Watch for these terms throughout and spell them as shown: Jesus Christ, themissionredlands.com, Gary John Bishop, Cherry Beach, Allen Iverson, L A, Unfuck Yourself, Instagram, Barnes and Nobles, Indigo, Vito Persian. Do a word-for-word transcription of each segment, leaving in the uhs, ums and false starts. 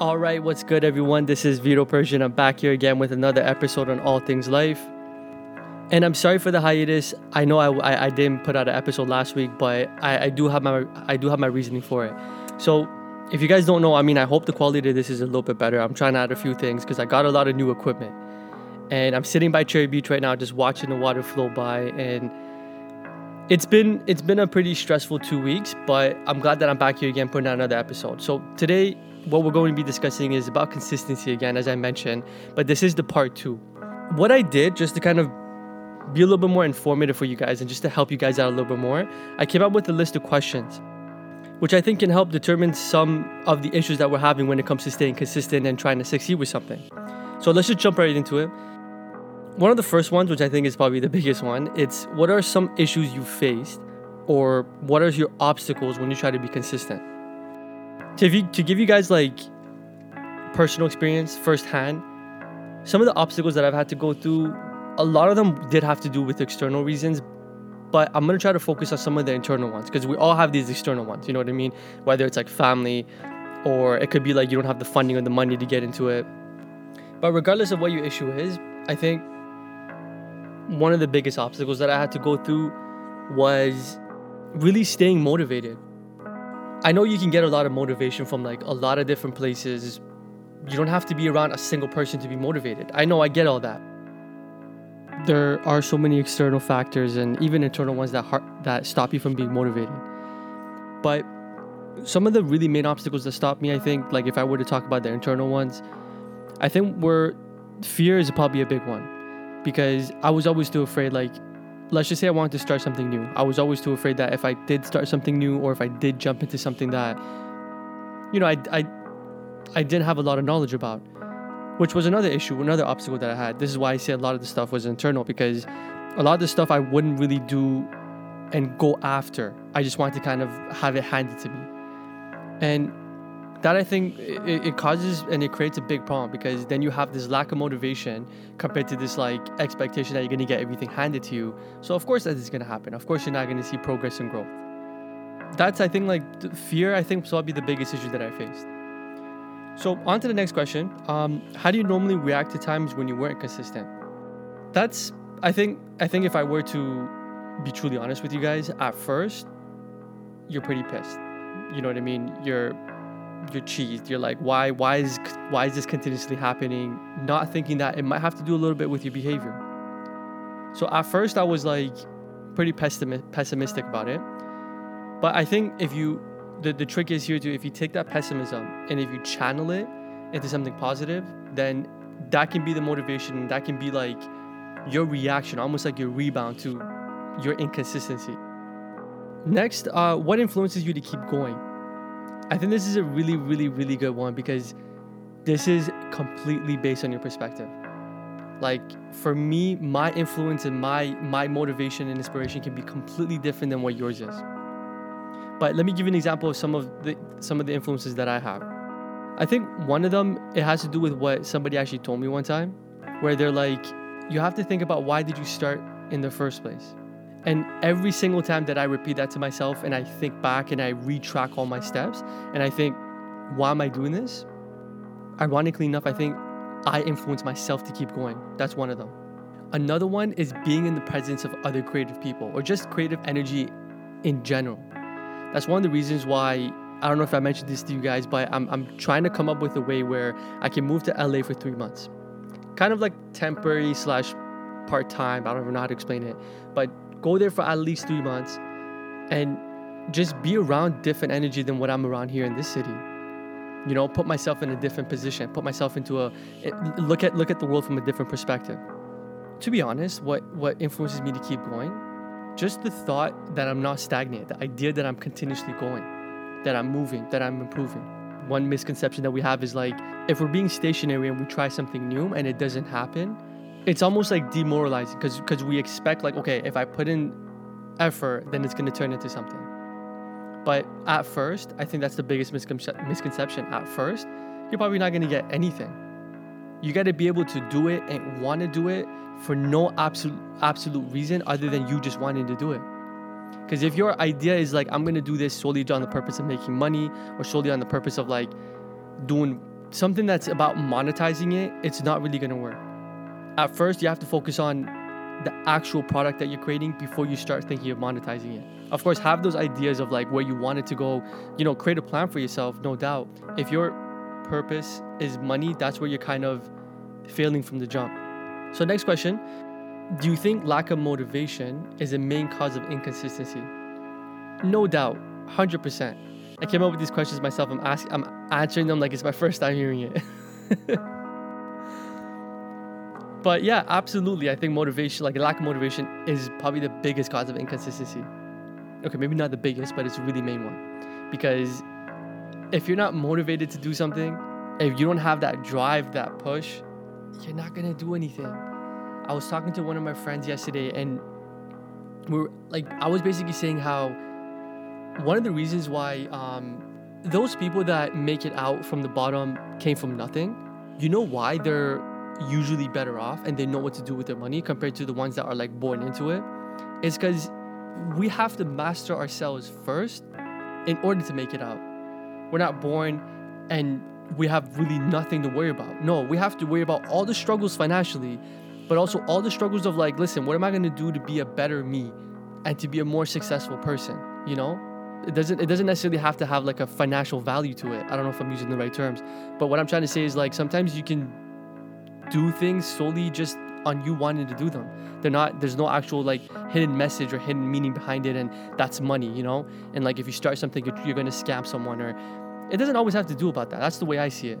All right, what's good, everyone? This is Vito Persian. I'm back here again with another episode on all things life. And I'm sorry for the hiatus. I know I, I, I didn't put out an episode last week, but I, I do have my I do have my reasoning for it. So if you guys don't know, I mean, I hope the quality of this is a little bit better. I'm trying to add a few things because I got a lot of new equipment. And I'm sitting by Cherry Beach right now, just watching the water flow by. And it's been it's been a pretty stressful two weeks, but I'm glad that I'm back here again, putting out another episode. So today, what we're going to be discussing is about consistency again, as I mentioned, but this is the part two. What I did just to kind of be a little bit more informative for you guys and just to help you guys out a little bit more, I came up with a list of questions, which I think can help determine some of the issues that we're having when it comes to staying consistent and trying to succeed with something. So let's just jump right into it. One of the first ones, which I think is probably the biggest one, it's what are some issues you faced or what are your obstacles when you try to be consistent? To, you, to give you guys like personal experience firsthand, some of the obstacles that I've had to go through, a lot of them did have to do with external reasons, but I'm going to try to focus on some of the internal ones because we all have these external ones, you know what I mean? Whether it's like family or it could be like you don't have the funding or the money to get into it. But regardless of what your issue is, I think one of the biggest obstacles that I had to go through was really staying motivated. I know you can get a lot of motivation from like a lot of different places. You don't have to be around a single person to be motivated. I know, I get all that. There are so many external factors and even internal ones that har- that stop you from being motivated. But some of the really main obstacles that stop me, I think, like if I were to talk about the internal ones, I think were fear is probably a big one because I was always too afraid. Like, let's just say I wanted to start something new. I was always too afraid that if I did start something new or if I did jump into something that, you know, I, I, I didn't have a lot of knowledge about, which was another issue, another obstacle that I had. This is why I say a lot of the stuff was internal because a lot of the stuff I wouldn't really do and go after. I just wanted to kind of have it handed to me. And that, I think, it, it causes and it creates a big problem because then you have this lack of motivation compared to this like expectation that you're going to get everything handed to you. So of course that is going to happen. Of course you're not going to see progress and growth. That's, I think, like fear, I think, so that'll be the biggest issue that I faced. So on to the next question. Um, how do you normally react to times when you weren't consistent? That's, I think, I think if I were to be truly honest with you guys, at first, you're pretty pissed. You know what I mean? You're... you're cheesed. You're like, why why is why is this continuously happening? Not thinking that it might have to do a little bit with your behavior. So at first I was like pretty pessim- pessimistic about it, but I think if you the, the trick is here to, if you take that pessimism and if you channel it into something positive, then that can be the motivation and that can be like your reaction, almost like your rebound to your inconsistency. Next, uh, what influences you to keep going? I think this is a really, really, really good one because this is completely based on your perspective. Like for me, my influence and my my motivation and inspiration can be completely different than what yours is. But let me give you an example of some of the some of the influences that I have. I think one of them, it has to do with what somebody actually told me one time, where they're like, you have to think about why did you start in the first place? And every single time that I repeat that to myself and I think back and I retrack all my steps and I think, why am I doing this? Ironically enough, I think I influence myself to keep going. That's one of them. Another one is being in the presence of other creative people or just creative energy in general. That's one of the reasons why, I don't know if I mentioned this to you guys, but I'm, I'm trying to come up with a way where I can move to L A for three months. Kind of like temporary slash part-time. I don't even know how to explain it, but go there for at least three months and just be around different energy than what I'm around here in this city. You know, put myself in a different position, put myself into a, look at look at the world from a different perspective. To be honest, what, what influences me to keep going? Just the thought that I'm not stagnant, the idea that I'm continuously going, that I'm moving, that I'm improving. One misconception that we have is like, if we're being stationary and we try something new and it doesn't happen, it's almost like demoralizing because because we expect like, okay, if I put in effort, then it's going to turn into something. But at first, I think that's the biggest misconce- misconception. At first, you're probably not going to get anything. You got to be able to do it and want to do it for no absolute absolute reason other than you just wanting to do it. Because if your idea is like, I'm going to do this solely on the purpose of making money or solely on the purpose of like doing something that's about monetizing it, it's not really going to work. At first, you have to focus on the actual product that you're creating before you start thinking of monetizing it. Of course, have those ideas of like where you want it to go, you know, create a plan for yourself, no doubt. If your purpose is money, that's where you're kind of failing from the jump. So next question, do you think lack of motivation is a main cause of inconsistency? No doubt, one hundred percent. I came up with these questions myself. I'm asking, I'm answering them like it's my first time hearing it. But yeah, absolutely. I think motivation, like lack of motivation, is probably the biggest cause of inconsistency. Okay, maybe not the biggest, but it's really main one. Because if you're not motivated to do something, if you don't have that drive, that push, you're not gonna do anything. I was talking to one of my friends yesterday, and we were like, I was basically saying how one of the reasons why um, those people that make it out from the bottom came from nothing. You know why they're usually better off and they know what to do with their money compared to the ones that are like born into it? It's because we have to master ourselves first in order to make it out. We're not born and we have really nothing to worry about. No, we have to worry about all the struggles financially, but also all the struggles of like, listen, what am I going to do to be a better me and to be a more successful person, you know? It doesn't it doesn't necessarily have to have like a financial value to it. I don't know if I'm using the right terms, but what I'm trying to say is like sometimes you can do things solely just on you wanting to do them. They're not, there's no actual like hidden message or hidden meaning behind it, and that's money, you know? And like if you start something, you're, you're going to scam someone, or it doesn't always have to do about that. That's the way I see it.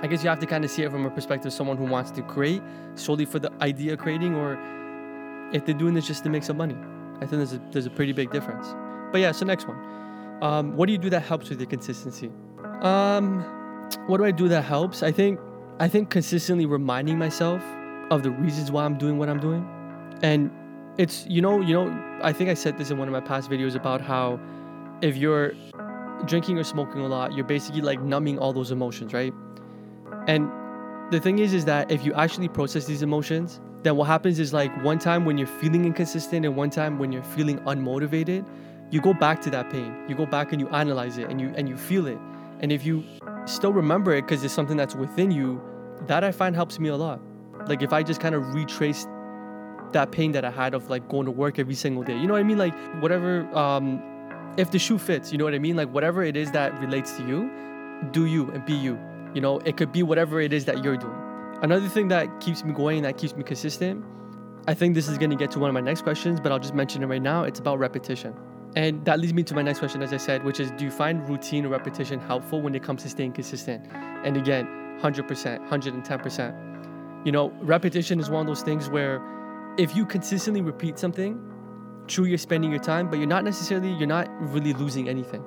I guess you have to kind of see it from a perspective of someone who wants to create solely for the idea of creating, or if they're doing this just to make some money. I think there's a, there's a pretty big difference. But yeah, so next one. Um, what do you do that helps with your consistency? Um, what do I do that helps? I think I think consistently reminding myself of the reasons why I'm doing what I'm doing. And it's, you know, you know, I think I said this in one of my past videos about how if you're drinking or smoking a lot, you're basically like numbing all those emotions, right? And the thing is, is that if you actually process these emotions, then what happens is like one time when you're feeling inconsistent and one time when you're feeling unmotivated, you go back to that pain. You go back and you analyze it and you and you feel it. And if you still remember it because it's something that's within you, that I find helps me a lot. Like if I just kind of retrace that pain that I had of like going to work every single day. You know what I mean? Like whatever, um, if the shoe fits, you know what I mean? Like whatever it is that relates to you, do you and be you. You know, it could be whatever it is that you're doing. Another thing that keeps me going, that keeps me consistent, I think this is going to get to one of my next questions, but I'll just mention it right now. It's about repetition. And that leads me to my next question, as I said, which is, do you find routine or repetition helpful when it comes to staying consistent? And again, one hundred percent, one hundred ten percent. You know, repetition is one of those things where if you consistently repeat something, true, you're spending your time, but you're not necessarily, you're not really losing anything.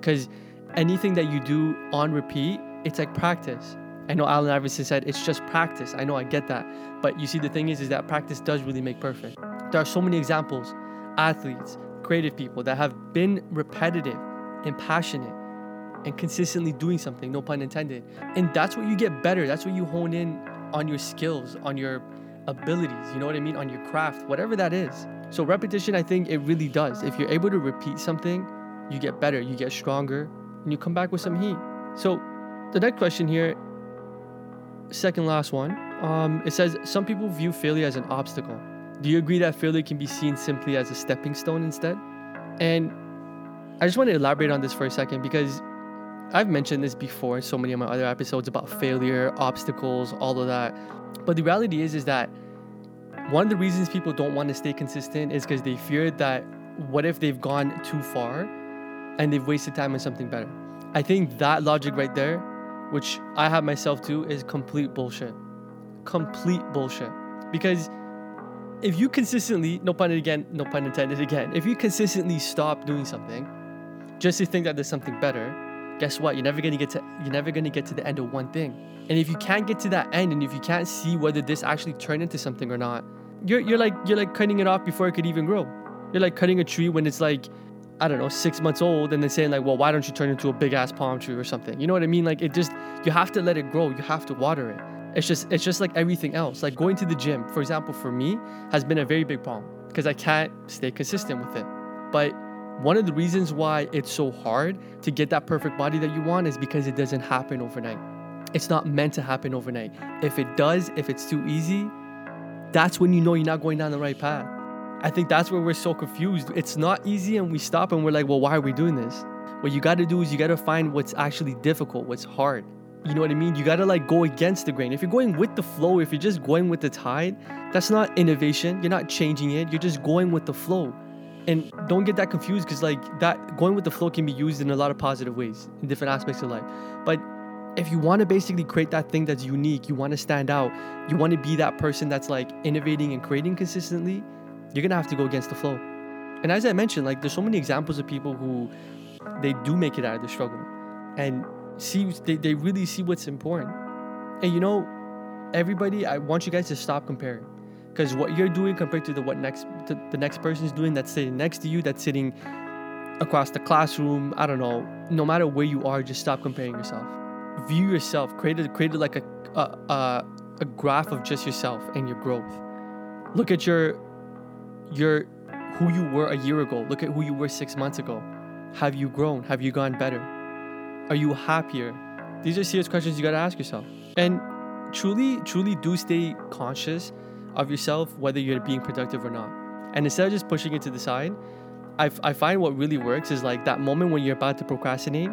Because anything that you do on repeat, it's like practice. I know Allen Iverson said, it's just practice. I know, I get that. But you see, the thing is, is that practice does really make perfect. There are so many examples, athletes, creative people that have been repetitive and passionate and consistently doing something, no pun intended. And that's where you get better. That's where you hone in on your skills, on your abilities, you know what I mean? On your craft, whatever that is. So repetition, I think it really does. If you're able to repeat something, you get better, you get stronger, and you come back with some heat. So the next question here, second last one, um, it says, some people view failure as an obstacle. Do you agree that failure can be seen simply as a stepping stone instead? And I just want to elaborate on this for a second, because I've mentioned this before in so many of my other episodes about failure, obstacles, all of that. But the reality is, is that one of the reasons people don't want to stay consistent is because they fear that what if they've gone too far and they've wasted time on something better? I think that logic right there, which I have myself too, is complete bullshit. Complete bullshit. Because if you consistently, no pun again, no pun intended again, if you consistently stop doing something just to think that there's something better, guess what? You're never gonna get to you're never gonna get to the end of one thing. And if you can't get to that end, and if you can't see whether this actually turned into something or not, you're you're like you're like cutting it off before it could even grow. You're like cutting a tree when it's like, I don't know, six months old, and then saying like, well, why don't you turn into a big ass palm tree or something? You know what I mean? Like it just, you have to let it grow. You have to water it. It's just, it's just like everything else. Like going to the gym, for example, for me, has been a very big problem because I can't stay consistent with it. But One of the reasons why it's so hard to get that perfect body that you want is because it doesn't happen overnight. It's not meant to happen overnight. If it does, if it's too easy, that's when you know you're not going down the right path. I think that's where we're so confused. It's not easy and we stop and we're like, well, why are we doing this? What you got to do is you got to find what's actually difficult, what's hard. You know what I mean? You got to like go against the grain. If you're going with the flow, if you're just going with the tide, that's not innovation. You're not changing it. You're just going with the flow. And don't get that confused, because like that going with the flow can be used in a lot of positive ways in different aspects of life. But if you want to basically create that thing that's unique, you want to stand out, you want to be that person that's like innovating and creating consistently, you're going to have to go against the flow. And as I mentioned, like there's so many examples of people who they do make it out of the struggle and see, they, they really see what's important. And you know, everybody, I want you guys to stop comparing. Because what you're doing compared to the what next to the next person's doing that's sitting next to you, that's sitting across the classroom, I don't know, no matter where you are, just stop comparing yourself. View yourself. Create a, create a, like a, a a graph of just yourself and your growth. Look at your your who you were a year ago. Look at who you were six months ago. Have you grown? Have you gone better? Are you happier? These are serious questions you gotta ask yourself. And truly, truly do stay conscious of yourself, whether you're being productive or not. And instead of just pushing it to the side, I, I find what really works is like that moment when you're about to procrastinate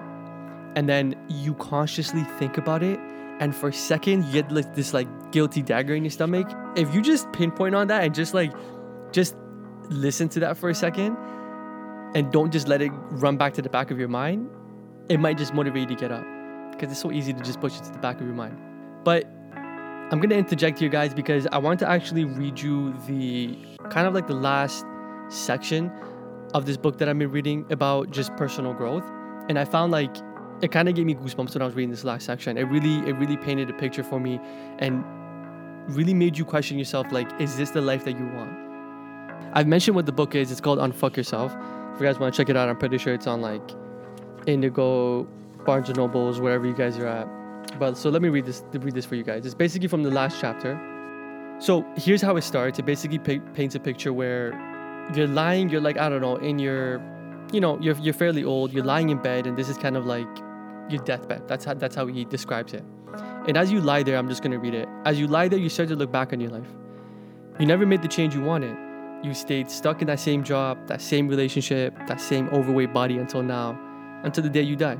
and then you consciously think about it, and for a second you get like this like guilty dagger in your stomach. If you just pinpoint on that and just like just listen to that for a second and don't just let it run back to the back of your mind, it might just motivate you to get up, because it's so easy to just push it to the back of your mind. But I'm going to interject here, guys, because I want to actually read you the kind of like the last section of this book that I've been reading about just personal growth. And I found like it kind of gave me goosebumps when I was reading this last section. It really, it really painted a picture for me and really made you question yourself, like, is this the life that you want? I've mentioned what the book is. It's called Unfuck Yourself. If you guys want to check it out, I'm pretty sure it's on like Indigo, Barnes and Nobles, wherever you guys are at. But so let me read this read this for you guys. It's basically from the last chapter. So here's how it starts. It basically pa- paints a picture where you're lying, you're like, I don't know, in your, you know, you're you're fairly old, you're lying in bed, and this is kind of like your deathbed. That's how that's how he describes it. And as you lie there, I'm just gonna read it. As you lie there, you start to look back on your life. You never made the change you wanted. You stayed stuck in that same job, that same relationship, that same overweight body until now, until the day you die.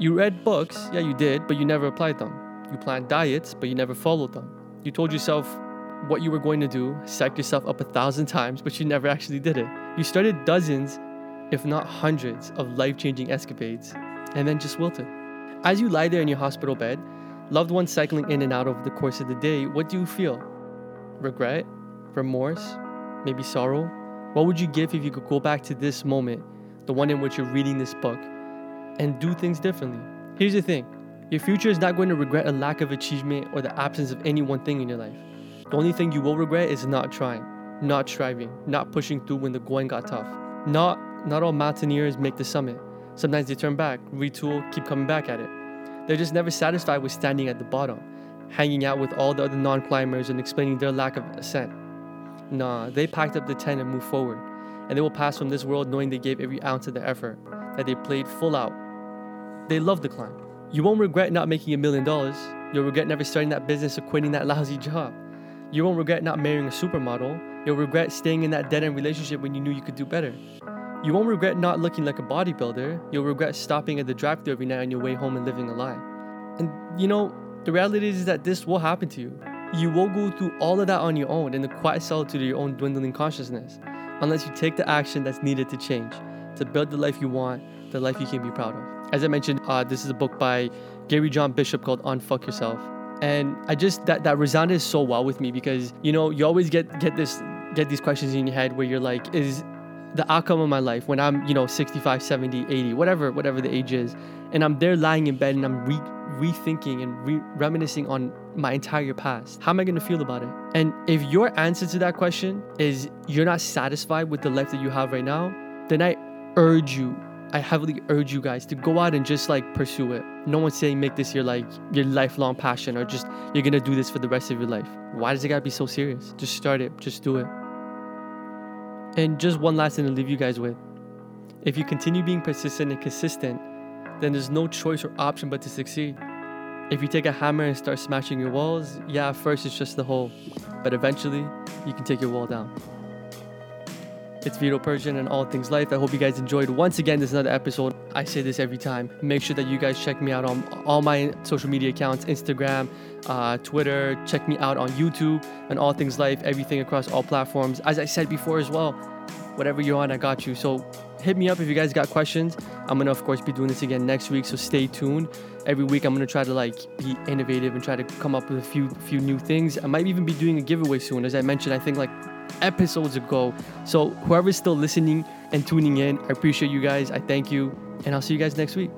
You read books, yeah you did, but you never applied them. You planned diets, but you never followed them. You told yourself what you were going to do, psyched yourself up a thousand times, but you never actually did it. You started dozens, if not hundreds, of life-changing escapades, and then just wilted. As you lie there in your hospital bed, loved ones cycling in and out over the course of the day, what do you feel? Regret? Remorse? Maybe sorrow? What would you give if you could go back to this moment, the one in which you're reading this book, and do things differently? Here's the thing. Your future is not going to regret a lack of achievement or the absence of any one thing in your life. The only thing you will regret is not trying, not striving, not pushing through when the going got tough. Not, not all mountaineers make the summit. Sometimes they turn back, retool, keep coming back at it. They're just never satisfied with standing at the bottom, hanging out with all the other non-climbers and explaining their lack of ascent. Nah, they packed up the tent and moved forward, and they will pass from this world knowing they gave every ounce of their effort, that they played full out. They love the climb. You won't regret not making a million dollars. You'll regret never starting that business or quitting that lousy job. You won't regret not marrying a supermodel. You'll regret staying in that dead-end relationship when you knew you could do better. You won't regret not looking like a bodybuilder. You'll regret stopping at the drive-thru every night on your way home and living a lie. And you know, the reality is that this will happen to you. You will go through all of that on your own in the quiet solitude of your own dwindling consciousness, unless you take the action that's needed to change, to build the life you want, the life you can be proud of. As I mentioned, uh, this is a book by Gary John Bishop called Unfuck Yourself. And I just, that, that resounded so well with me, because, you know, you always get, get this, get these questions in your head where you're like, is the outcome of my life when I'm, you know, sixty-five, seventy, eighty, whatever, whatever the age is, and I'm there lying in bed and I'm re- rethinking and re- reminiscing on my entire past. How am I going to feel about it? And if your answer to that question is you're not satisfied with the life that you have right now, then I urge you, I heavily urge you guys to go out and just like pursue it. No one's saying make this your like your lifelong passion or just you're gonna do this for the rest of your life. Why does it gotta be so serious? Just start it, just do it. And just one last thing to leave you guys with. If you continue being persistent and consistent, then there's no choice or option but to succeed. If you take a hammer and start smashing your walls, yeah, at first it's just the hole, but eventually you can take your wall down. It's Vito Persian and All Things Life. I hope you guys enjoyed once again this another episode. I say this every time. Make sure that you guys check me out on all my social media accounts, Instagram, uh, Twitter. Check me out on YouTube and All Things Life, everything across all platforms. As I said before as well, whatever you're on, I got you. So hit me up if you guys got questions. I'm going to, of course, be doing this again next week, so stay tuned. Every week I'm going to try to, like, be innovative and try to come up with a few few new things. I might even be doing a giveaway soon, as I mentioned, I think, like, episodes ago. So whoever's still listening and tuning in, I appreciate you guys. I thank you, and I'll see you guys next week.